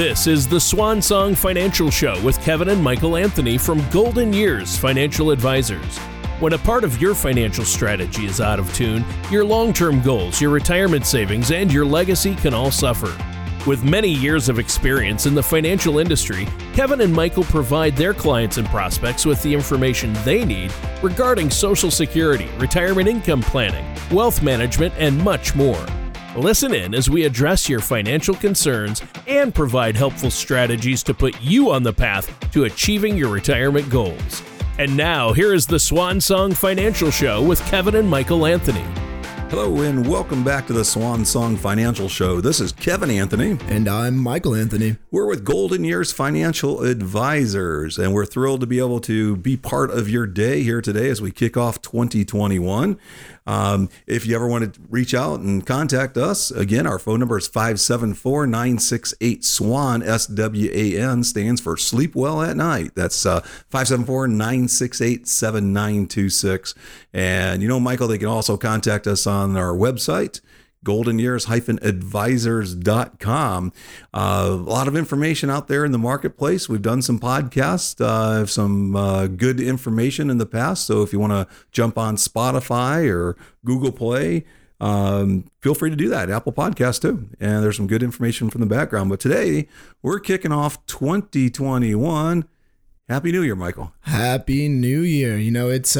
This is the Swan Song Financial Show with Kevin and Michael Anthony from Golden Years Financial Advisors. When a part of your financial strategy is out of tune, your long-term goals, your retirement savings, and your legacy can all suffer. With many years of experience in the financial industry, Kevin and Michael provide their clients and prospects with the information they need regarding Social Security, retirement income planning, wealth management, and much more. Listen in as we address your financial concerns and provide helpful strategies to put you on the path to achieving your retirement goals. And now, here is the Swan Song Financial Show with Kevin and Michael Anthony. Hello and welcome back to the Swan Song Financial Show. This is Kevin Anthony. And I'm Michael Anthony. We're with Golden Years Financial Advisors, and we're thrilled to be able to be part of your day here today as we kick off 2021. If you ever want to reach out and contact us, again, our phone number is 574-968-SWAN, S-W-A-N, stands for Sleep Well at Night. That's 574-968-7926. And, you know, Michael, they can also contact us on our website, goldenyears-advisors.com. A lot of information out there in the marketplace. We've done some podcasts, some good information in the past. So if you want to jump on Spotify or Google Play, feel free to do that. Apple Podcasts too. And there's some good information from the background. But today we're kicking off 2021. Happy New Year, Michael. Happy New Year. You know, it's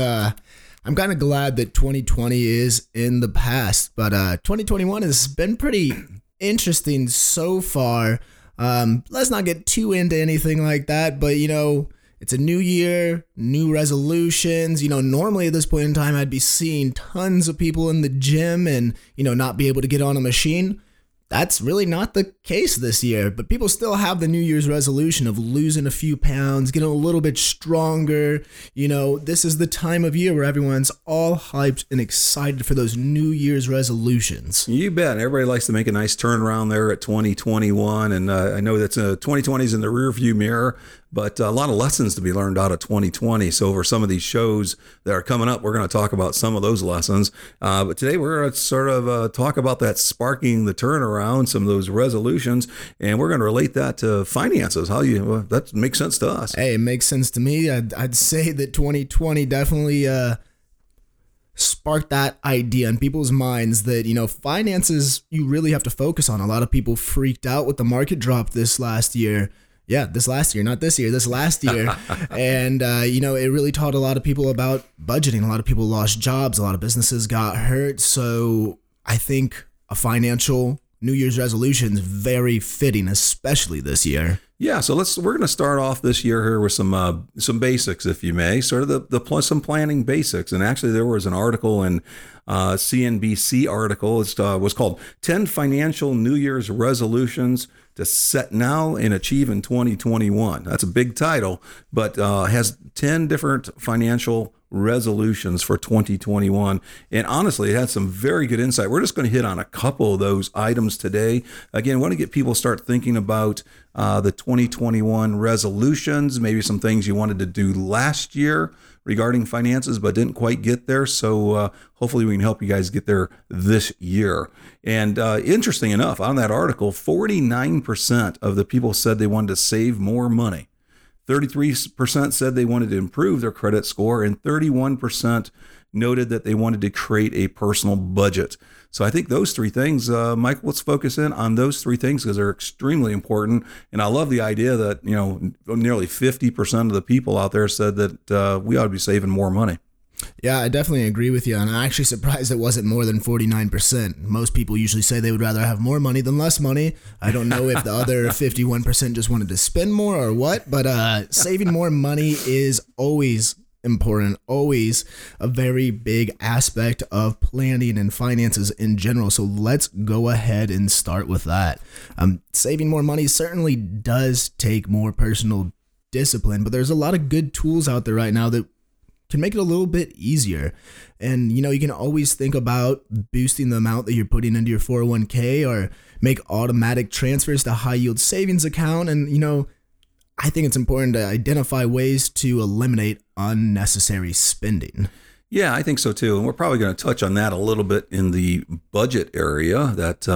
I'm kind of glad that 2020 is in the past, but 2021 has been pretty interesting so far. Let's not get too into anything like that, but, you know, it's a new year, new resolutions. You know, normally at this point in time, I'd be seeing tons of people in the gym and, you know, not be able to get on a machine. That's really not the case this year, but people still have the New Year's resolution of losing a few pounds, getting a little bit stronger. You know, this is the time of year where everyone's all hyped and excited for those New Year's resolutions. You bet. Everybody likes to make a nice turnaround there at 2021. And I know that's 2020 is in the rearview mirror, but a lot of lessons to be learned out of 2020. So over some of these shows that are coming up, we're going to talk about some of those lessons. But today we're going to sort of talk about that sparking the turnaround, some of those resolutions, and we're going to relate that to finances. Well, that makes sense to us. Hey, it makes sense to me. I'd say that 2020 definitely sparked that idea in people's minds that, you know, finances, you really have to focus on. A lot of people freaked out with the market drop this last year. Yeah, this last year, not this year, this last year. And, you know, it really taught a lot of people about budgeting. A lot of people lost jobs. A lot of businesses got hurt. So I think a financial New Year's resolutions very fitting, especially this year. Yeah, so we're going to start off this year here with some basics, if you may, sort of some planning basics. And actually, there was an article in CNBC article. It was called 10 Financial New Year's Resolutions to Set Now and Achieve in 2021. That's a big title, but has 10 different financial resolutions for 2021. And honestly, it had some very good insight. We're just going to hit on a couple of those items today. Again, I want to get people start thinking about the 2021 resolutions, maybe some things you wanted to do last year regarding finances, but didn't quite get there. So hopefully we can help you guys get there this year. And interesting enough, on that article, 49% of the people said they wanted to save more money. 33% said they wanted to improve their credit score, and 31% noted that they wanted to create a personal budget. So I think those three things, Michael, let's focus in on those three things because they're extremely important. And I love the idea that, you know, nearly 50% of the people out there said that we ought to be saving more money. Yeah, I definitely agree with you. And I'm actually surprised it wasn't more than 49%. Most people usually say they would rather have more money than less money. I don't know if the other 51% just wanted to spend more or what, but saving more money is always important, always a very big aspect of planning and finances in general. So let's go ahead and start with that. Saving more money certainly does take more personal discipline, but there's a lot of good tools out there right now that can make it a little bit easier. And, you know, you can always think about boosting the amount that you're putting into your 401k or make automatic transfers to high yield savings account. And, you know, I think it's important to identify ways to eliminate unnecessary spending. Yeah, I think so too. And we're probably going to touch on that a little bit in the budget area, that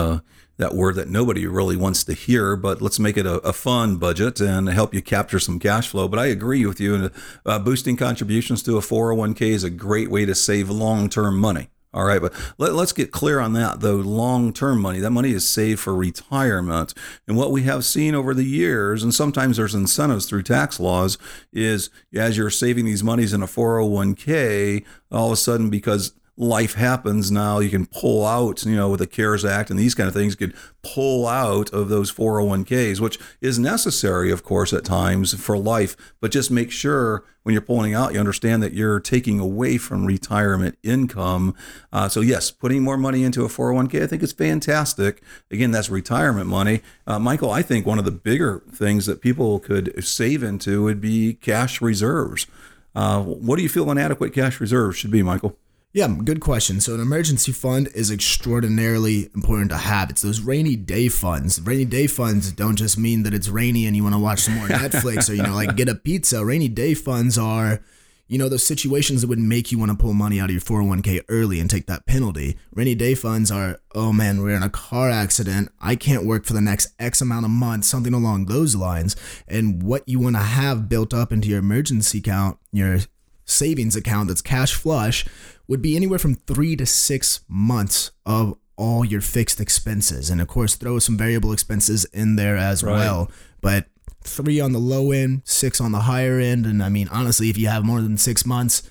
that word that nobody really wants to hear, but let's make it a fun budget and help you capture some cash flow. But I agree with you. Boosting contributions to a 401k is a great way to save long-term money. All right, but let's get clear on that, though. Long-term money, that money is saved for retirement. And what we have seen over the years, and sometimes there's incentives through tax laws, is as you're saving these monies in a 401k, all of a sudden, because life happens now, you can pull out, with the CARES Act and these kind of things, could pull out of those 401ks, which is necessary, of course, at times for life. But just make sure when you're pulling out, you understand that you're taking away from retirement income. So yes, putting more money into a 401k, I think it's fantastic. Again, that's retirement money. Michael, I think one of the bigger things that people could save into would be cash reserves. What do you feel an adequate cash reserve should be, Michael? Yeah, good question. So an emergency fund is extraordinarily important to have. It's those rainy day funds. Rainy day funds don't just mean that it's rainy and you want to watch some more Netflix or, like get a pizza. Rainy day funds are, those situations that would make you want to pull money out of your 401k early and take that penalty. Rainy day funds are, oh man, we're in a car accident. I can't work for the next X amount of months, something along those lines. And what you want to have built up into your emergency account, your savings account that's cash flush, would be anywhere from 3 to 6 months of all your fixed expenses. And of course, throw some variable expenses in there as well. But 3 on the low end, 6 on the higher end. And I mean, honestly, if you have more than 6 months,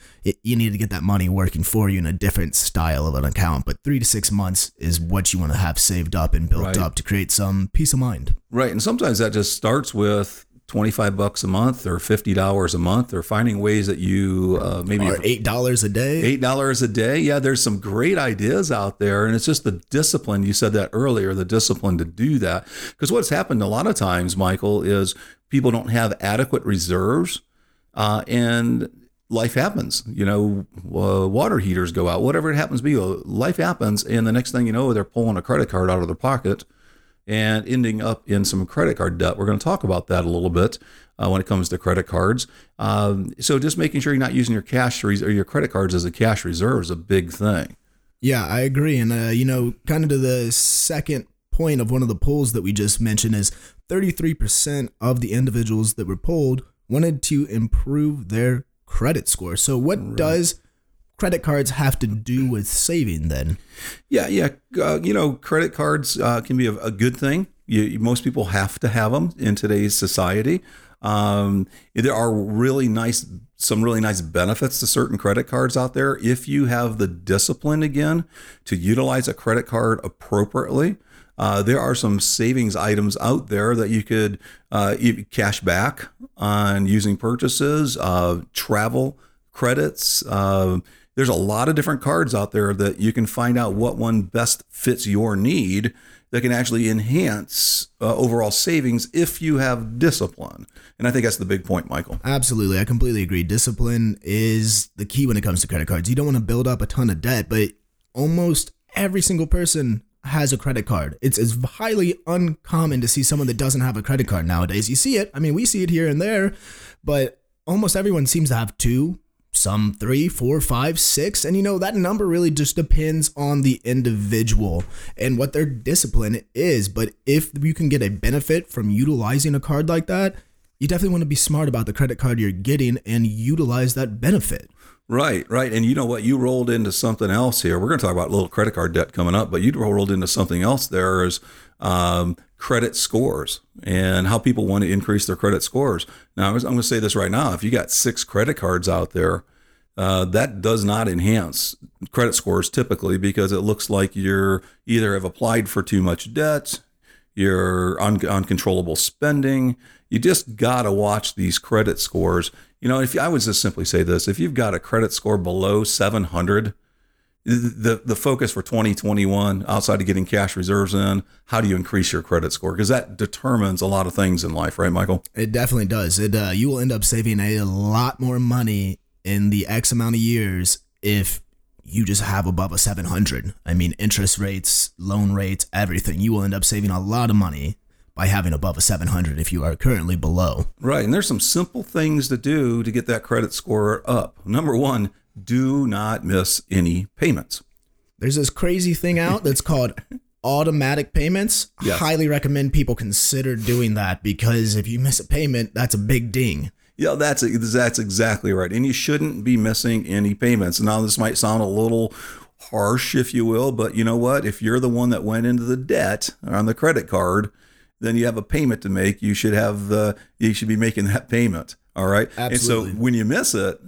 you need to get that money working for you in a different style of an account. But 3 to 6 months is what you want to have saved up and built up to create some peace of mind. Right. And sometimes that just starts with $25 a month or $50 a month, or finding ways that you maybe or $8 a day, Yeah, there's some great ideas out there. And it's just the discipline. You said that earlier, the discipline to do that, because what's happened a lot of times, Michael, is people don't have adequate reserves and life happens, water heaters go out, whatever it happens to be, life happens. And the next thing you know, they're pulling a credit card out of their pocket and ending up in some credit card debt. We're going to talk about that a little bit when it comes to credit cards. So just making sure you're not using your cash or your credit cards as a cash reserve is a big thing. Yeah, I agree. And, kind of to the second point of one of the polls that we just mentioned is 33% of the individuals that were polled wanted to improve their credit score. So what does credit cards have to do with saving then? Yeah. Credit cards can be a good thing. Most people have to have them in today's society. There are some really nice benefits to certain credit cards out there. If you have the discipline, again, to utilize a credit card appropriately, there are some savings items out there that you could cash back on using purchases, travel credits, there's a lot of different cards out there that you can find out what one best fits your need that can actually enhance overall savings if you have discipline. And I think that's the big point, Michael. Absolutely. I completely agree. Discipline is the key when it comes to credit cards. You don't want to build up a ton of debt, but almost every single person has a credit card. It's highly uncommon to see someone that doesn't have a credit card nowadays. You see it. I mean, we see it here and there, but almost everyone seems to have 2. Some 3, 4, 5, 6. And that number really just depends on the individual and what their discipline is. But if you can get a benefit from utilizing a card like that, you definitely want to be smart about the credit card you're getting and utilize that benefit. Right. And you know what? You rolled into something else here. We're going to talk about a little credit card debt coming up, but you rolled into something else there is credit scores and how people want to increase their credit scores. Now, I'm going to say this right now. If you got 6 credit cards out there, that does not enhance credit scores typically, because it looks like you're either have applied for too much debt, you're uncontrollable spending. You just got to watch these credit scores. If I would just simply say this, if you've got a credit score below 700, the focus for 2021 outside of getting cash reserves in, how do you increase your credit score? Because that determines a lot of things in life, right, Michael? It definitely does. You will end up saving a lot more money in the X amount of years if you just have above a 700. I mean, interest rates, loan rates, everything. You will end up saving a lot of money by having above a 700 if you are currently below. Right. And there's some simple things to do to get that credit score up. Number one, do not miss any payments. There's this crazy thing out that's called automatic payments, yes. Highly recommend people consider doing that, because if you miss a payment, that's a big ding. Yeah, that's exactly right. And you shouldn't be missing any payments. Now, this might sound a little harsh, if you will, but you know what? If you're the one that went into the debt on the credit card, then you have a payment to make. You should have you should be making that payment. All right. Absolutely. And so when you miss it,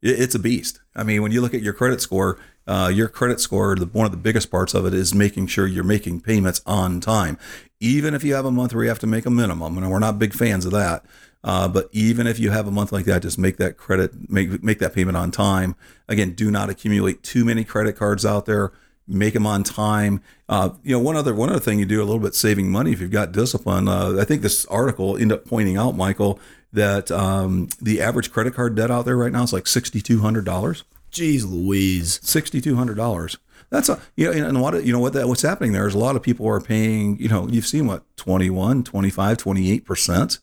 it's a beast. I mean, when you look at your credit score, one of the biggest parts of it is making sure you're making payments on time. Even if you have a month where you have to make a minimum, and we're not big fans of that. But even if you have a month like that, just make that credit, make that payment on time. Again, do not accumulate too many credit cards out there. Make them on time. One other thing you do a little bit saving money if you've got discipline. I think this article ended up pointing out, Michael, that the average credit card debt out there right now is like $6,200. Jeez Louise, $6,200. That's a and what's happening there is a lot of people are paying. You've seen what 21, 25, 28%.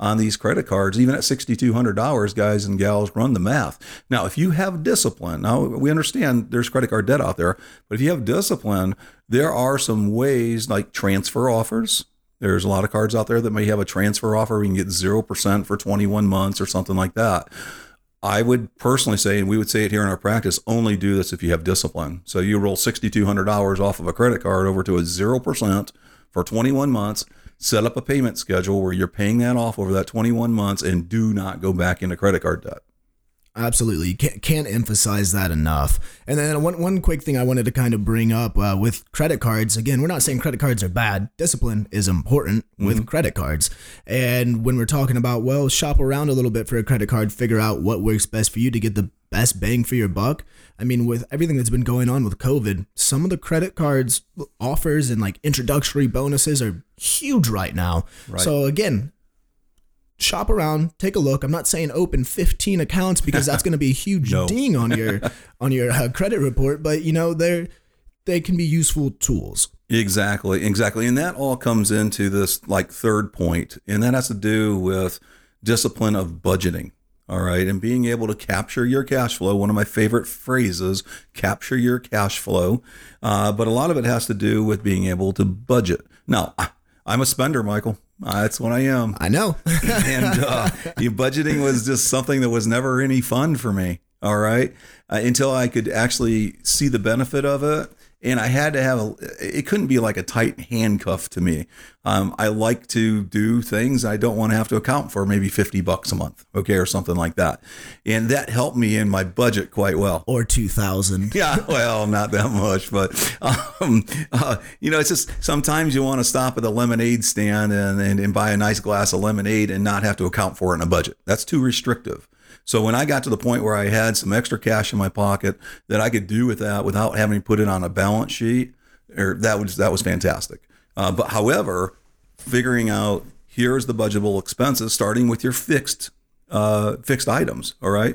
On these credit cards, even at $6,200, guys and gals, run the math. Now, if you have discipline, now we understand there's credit card debt out there, but if you have discipline, there are some ways like transfer offers. There's a lot of cards out there that may have a transfer offer. We can get 0% for 21 months or something like that. I would personally say, and we would say it here in our practice, only do this if you have discipline. So you roll $6,200 off of a credit card over to a 0% for 21 months. Set up a payment schedule where you're paying that off over that 21 months and do not go back into credit card debt. Absolutely. You can't emphasize that enough. And then one quick thing I wanted to kind of bring up with credit cards. Again, we're not saying credit cards are bad. Discipline is important with credit cards. And when we're talking about, well, shop around a little bit for a credit card, figure out what works best for you to get the best bang for your buck. I mean, with everything that's been going on with COVID, some of the credit cards offers and like introductory bonuses are huge right now. Right. So again, shop around, take a look. I'm not saying open 15 accounts because that's going to be a huge ding on your credit report, but they can be useful tools. Exactly. And that all comes into this like third point, and that has to do with discipline of budgeting. All right. And being able to capture your cash flow. One of my favorite phrases, capture your cash flow. But a lot of it has to do with being able to budget. Now, I'm a spender, Michael. That's what I am. I know. And budgeting was just something that was never any fun for me. All right. Until I could actually see the benefit of it. And I had to have it couldn't be like a tight handcuff to me. I like to do things I don't want to have to account for, maybe $50 a month, okay, or something like that. And that helped me in my budget quite well. Or 2,000. Yeah, well, not that much, but it's just sometimes you want to stop at the lemonade stand and buy a nice glass of lemonade and not have to account for it in a budget. That's too restrictive. So when I got to the point where I had some extra cash in my pocket that I could do with that without having to put it on a balance sheet, that was fantastic. But however, figuring out here's the budgetable expenses, starting with your fixed items. All right.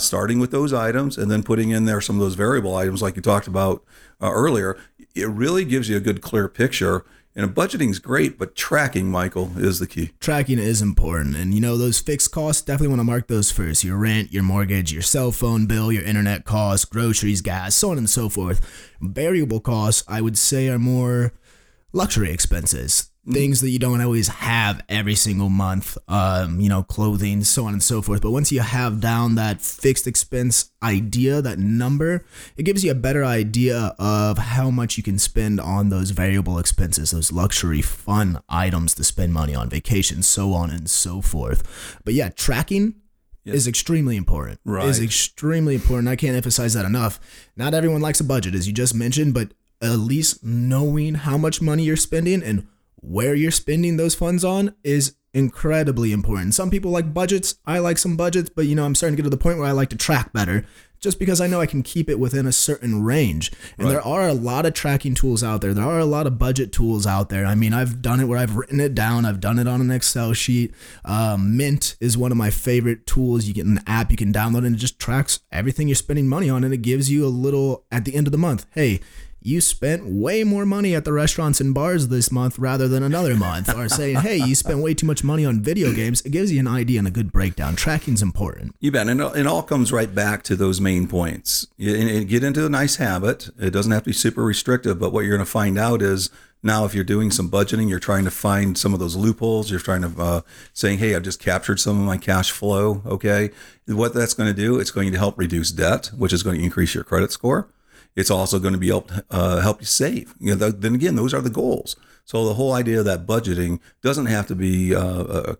Starting with those items and then putting in there some of those variable items like you talked about earlier, it really gives you a good clear picture. And budgeting is great, but tracking, Michael, is the key. Tracking is important. And, those fixed costs, definitely want to mark those first. Your rent, your mortgage, your cell phone bill, your internet costs, groceries, gas, so on and so forth. Variable costs, I would say, are more luxury expenses. Things that you don't always have every single month, clothing, so on and so forth. But once you have down that fixed expense idea, that number, it gives you a better idea of how much you can spend on those variable expenses, those luxury fun items to spend money on, vacation, so on and so forth. But yeah, tracking is extremely important. Right. Is extremely important. I can't emphasize that enough. Not everyone likes a budget, as you just mentioned, but at least knowing how much money you're spending and where you're spending those funds on is incredibly important. Some people like budgets. I like some budgets, but I'm starting to get to the point where I like to track better just because I know I can keep it within a certain range. And There are a lot of tracking tools out there. There are a lot of budget tools out there. I mean, I've done it where I've written it down. I've done it on an Excel sheet. Mint is one of my favorite tools. You get an app you can download and it just tracks everything you're spending money on. And it gives you a little at the end of the month. Hey, you spent way more money at the restaurants and bars this month rather than another month, or saying, hey, you spent way too much money on video games. It gives you an idea and a good breakdown. Tracking's important. You bet. And it all comes right back to those main points. And get into a nice habit. It doesn't have to be super restrictive, but what you're going to find out is, now, if you're doing some budgeting, you're trying to find some of those loopholes. You're trying to saying, hey, I've just captured some of my cash flow. Okay. What that's going to do, it's going to help reduce debt, which is going to increase your credit score. It's also going to be help you save. You know, then again, those are the goals. So the whole idea of that budgeting doesn't have to be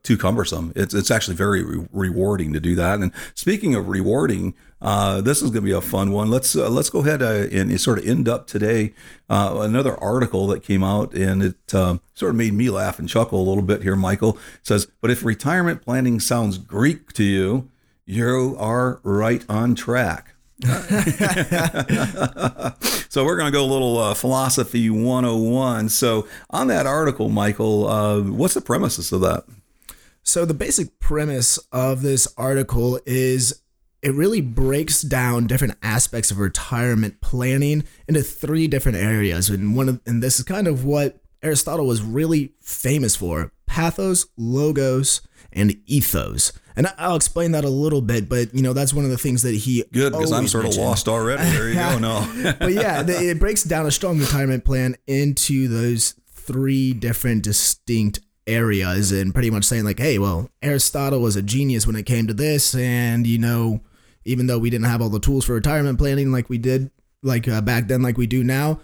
too cumbersome. It's actually very rewarding to do that. And speaking of rewarding, this is going to be a fun one. Let's go ahead and sort of end up today. Another article that came out, and it sort of made me laugh and chuckle a little bit here. Michael says, "But if retirement planning sounds Greek to you, you are right on track." So we're going to go a little philosophy 101. So on that article, Michael, what's the premises of that? So the basic premise of this article is it really breaks down different aspects of retirement planning into three different areas. And this is kind of what Aristotle was really famous for: pathos, logos, and ethos. And I'll explain that a little bit, but you know, that's one of the things that he good, because I'm sort mentioned. Of lost already. There you go. No. But yeah, it breaks down a strong retirement plan into those three different distinct areas, and pretty much saying like, hey, well, Aristotle was a genius when it came to this, and you know, even though we didn't have all the tools for retirement planning like we did back then, like we do now,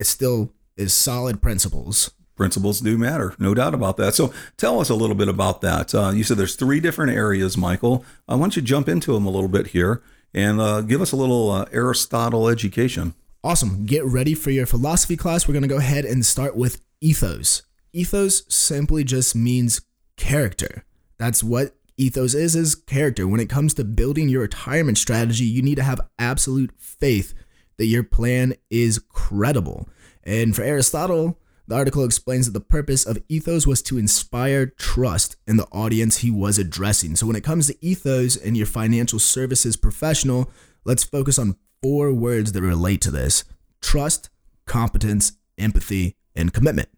it still is solid principles. Principles do matter, no doubt about that. So tell us a little bit about that. You said there's three different areas, Michael. Why don't you jump into them a little bit here and give us a little Aristotle education. Awesome. Get ready for your philosophy class. We're going to go ahead and start with ethos. Ethos simply just means character. That's what ethos is character. When it comes to building your retirement strategy, you need to have absolute faith that your plan is credible. And for Aristotle, the article explains that the purpose of ethos was to inspire trust in the audience he was addressing. So when it comes to ethos and your financial services professional, let's focus on four words that relate to this: trust, competence, empathy, and commitment.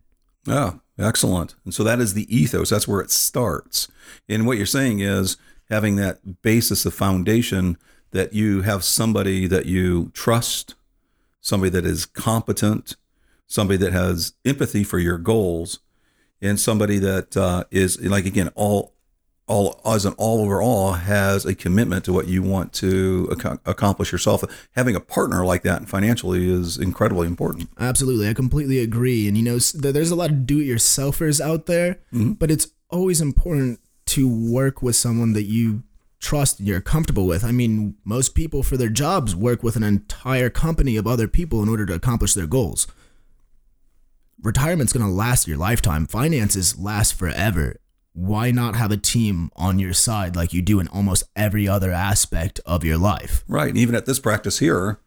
Oh, excellent. And so that is the ethos. That's where it starts. And what you're saying is having that basis of foundation that you have somebody that you trust, somebody that is competent, somebody that has empathy for your goals, and somebody that is, like, again, all as an overall has a commitment to what you want to accomplish yourself. Having a partner like that financially is incredibly important. Absolutely. I completely agree. And, you know, there's a lot of do-it-yourselfers out there, mm-hmm. but it's always important to work with someone that you trust and you're comfortable with. I mean, most people for their jobs work with an entire company of other people in order to accomplish their goals. Retirement's going to last your lifetime. Finances last forever. Why not have a team on your side like you do in almost every other aspect of your life? Right. And even at this practice here,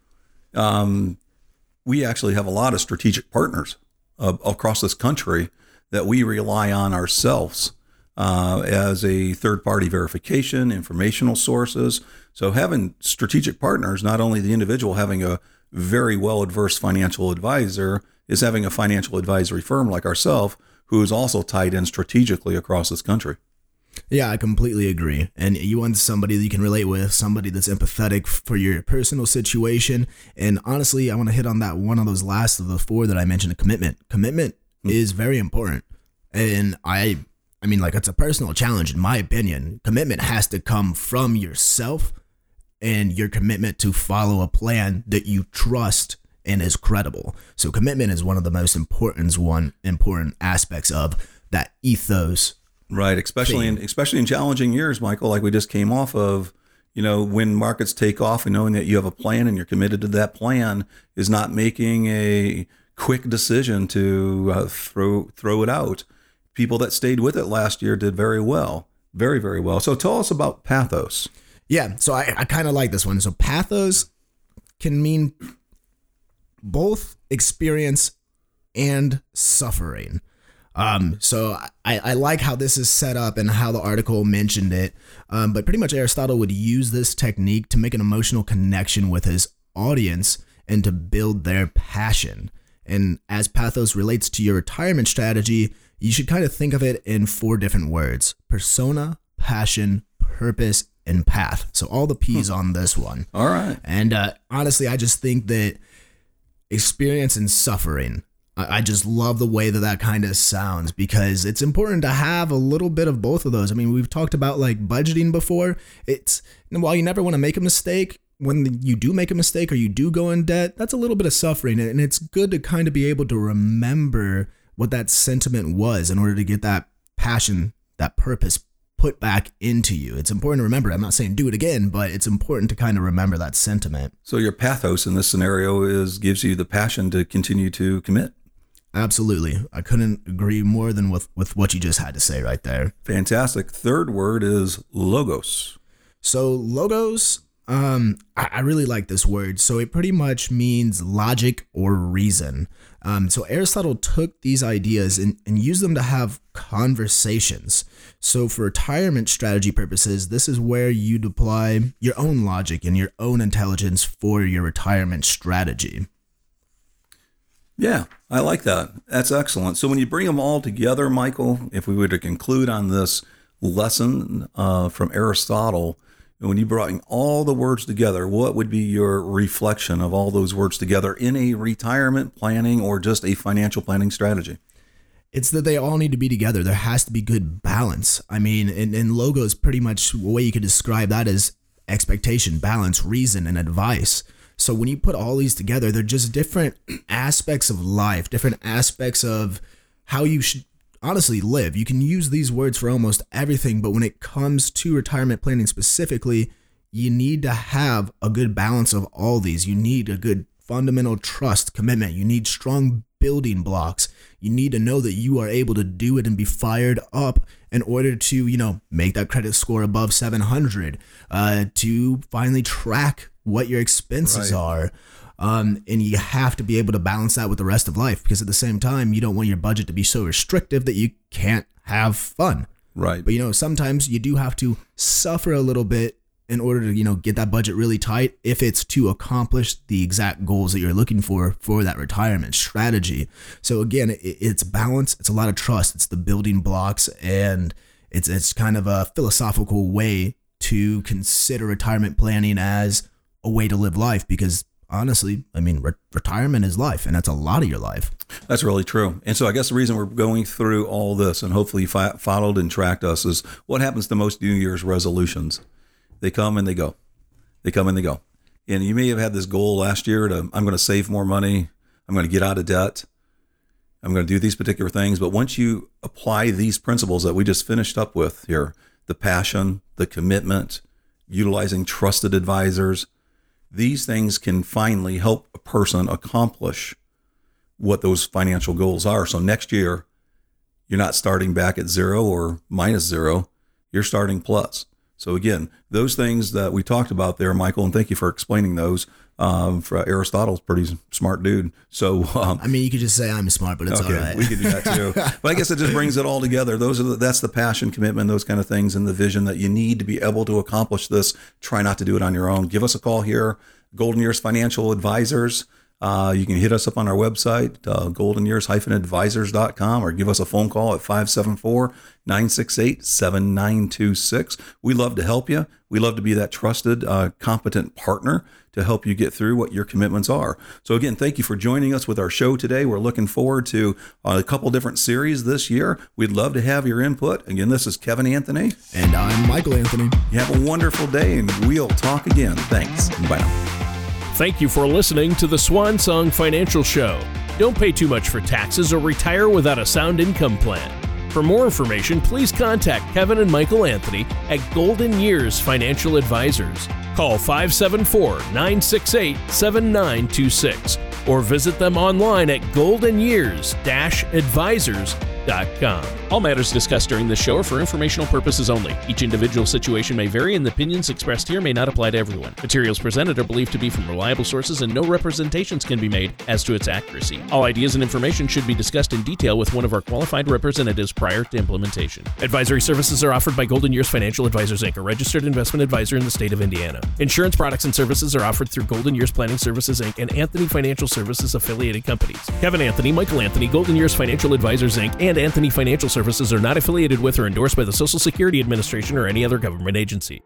we actually have a lot of strategic partners across this country that we rely on ourselves as a third-party verification, informational sources. So having strategic partners, not only the individual having a very well-adversed financial advisor, is having a financial advisory firm like ourselves who is also tied in strategically across this country. Yeah, I completely agree. And you want somebody that you can relate with, somebody that's empathetic for your personal situation. And honestly, I want to hit on that one of those last of the four that I mentioned, commitment. Commitment is very important. And I mean, like, it's a personal challenge, in my opinion. Commitment has to come from yourself and your commitment to follow a plan that you trust and is credible. So commitment is one of the most important aspects of that ethos. Right. Especially in challenging years, Michael, like we just came off of, you know, when markets take off and knowing that you have a plan and you're committed to that plan is not making a quick decision to throw it out. People that stayed with it last year did very well, very, very well. So tell us about pathos. Yeah. So I kind of like this one. So pathos can mean both experience and suffering. So I like how this is set up and how the article mentioned it. But pretty much Aristotle would use this technique to make an emotional connection with his audience and to build their passion. And as pathos relates to your retirement strategy, you should kind of think of it in four different words: persona, passion, purpose, and path. So all the P's on this one. All right. And honestly, I just think that experience and suffering, I just love the way that that kind of sounds, because it's important to have a little bit of both of those. I mean, we've talked about like budgeting before. It's, while you never want to make a mistake, when you do make a mistake or you do go in debt, that's a little bit of suffering. And it's good to kind of be able to remember what that sentiment was in order to get that passion, that purpose put back into you. It's important to remember. I'm not saying do it again, but it's important to kind of remember that sentiment. So your pathos in this scenario gives you the passion to continue to commit. Absolutely. I couldn't agree more than with what you just had to say right there. Fantastic. Third word is logos. So logos, I really like this word. So it pretty much means logic or reason. So Aristotle took these ideas and used them to have conversations. So for retirement strategy purposes, this is where you deploy your own logic and your own intelligence for your retirement strategy. Yeah, I like that. That's excellent. So when you bring them all together, Michael, if we were to conclude on this lesson from Aristotle, when you brought all the words together, what would be your reflection of all those words together in a retirement planning or just a financial planning strategy? It's that they all need to be together. There has to be good balance. I mean, and logos, pretty much the way you could describe that is expectation, balance, reason, and advice. So when you put all these together, they're just different aspects of life, different aspects of how you should honestly live. You can use these words for almost everything, but when it comes to retirement planning specifically, you need to have a good balance of all these. You need a good fundamental trust, commitment. You need strong building blocks. You need to know that you are able to do it and be fired up in order to, make that credit score above 700, to finally track what your expenses are. And you have to be able to balance that with the rest of life, because at the same time, you don't want your budget to be so restrictive that you can't have fun. Right. But, sometimes you do have to suffer a little bit in order to, get that budget really tight if it's to accomplish the exact goals that you're looking for that retirement strategy. So again, it's balance. It's a lot of trust. It's the building blocks, and it's kind of a philosophical way to consider retirement planning as a way to live life, because honestly, retirement is life, and that's a lot of your life. That's really true. And so I guess the reason we're going through all this, and hopefully you followed and tracked us, is what happens to most New Year's resolutions. They come and they go. They come and they go. And you may have had this goal last year to, I'm going to save more money. I'm going to get out of debt. I'm going to do these particular things. But once you apply these principles that we just finished up with here, the passion, the commitment, utilizing trusted advisors, these things can finally help a person accomplish what those financial goals are. So next year, you're not starting back at zero or minus zero. You're starting plus. So again, those things that we talked about there, Michael, and thank you for explaining those. For Aristotle's pretty smart dude. So you could just say I'm smart, but it's okay, all right. We could do that too. But I guess it just brings it all together. That's the passion, commitment, those kind of things, and the vision that you need to be able to accomplish this. Try not to do it on your own. Give us a call here, Golden Years Financial Advisors. You can hit us up on our website, goldenyears-advisors.com, or give us a phone call at 574-968-7926. We love to help you. We love to be that trusted, competent partner to help you get through what your commitments are. So again, thank you for joining us with our show today. We're looking forward to a couple different series this year. We'd love to have your input. Again, this is Kevin Anthony. And I'm Michael Anthony. You have a wonderful day, and we'll talk again. Thanks. Bye now. Thank you for listening to the Swan Song Financial Show. Don't pay too much for taxes or retire without a sound income plan. For more information, please contact Kevin and Michael Anthony at Golden Years Financial Advisors. Call 574-968-7926 or visit them online at goldenyears-advisors.com. CaresAct.com. All matters discussed during this show are for informational purposes only. Each individual situation may vary, and the opinions expressed here may not apply to everyone. Materials presented are believed to be from reliable sources, and no representations can be made as to its accuracy. All ideas and information should be discussed in detail with one of our qualified representatives prior to implementation. Advisory services are offered by Golden Years Financial Advisors, Inc., a registered investment advisor in the state of Indiana. Insurance products and services are offered through Golden Years Planning Services, Inc. and Anthony Financial Services affiliated companies. Kevin Anthony, Michael Anthony, Golden Years Financial Advisors, Inc. and Anthony Financial Services are not affiliated with or endorsed by the Social Security Administration or any other government agency.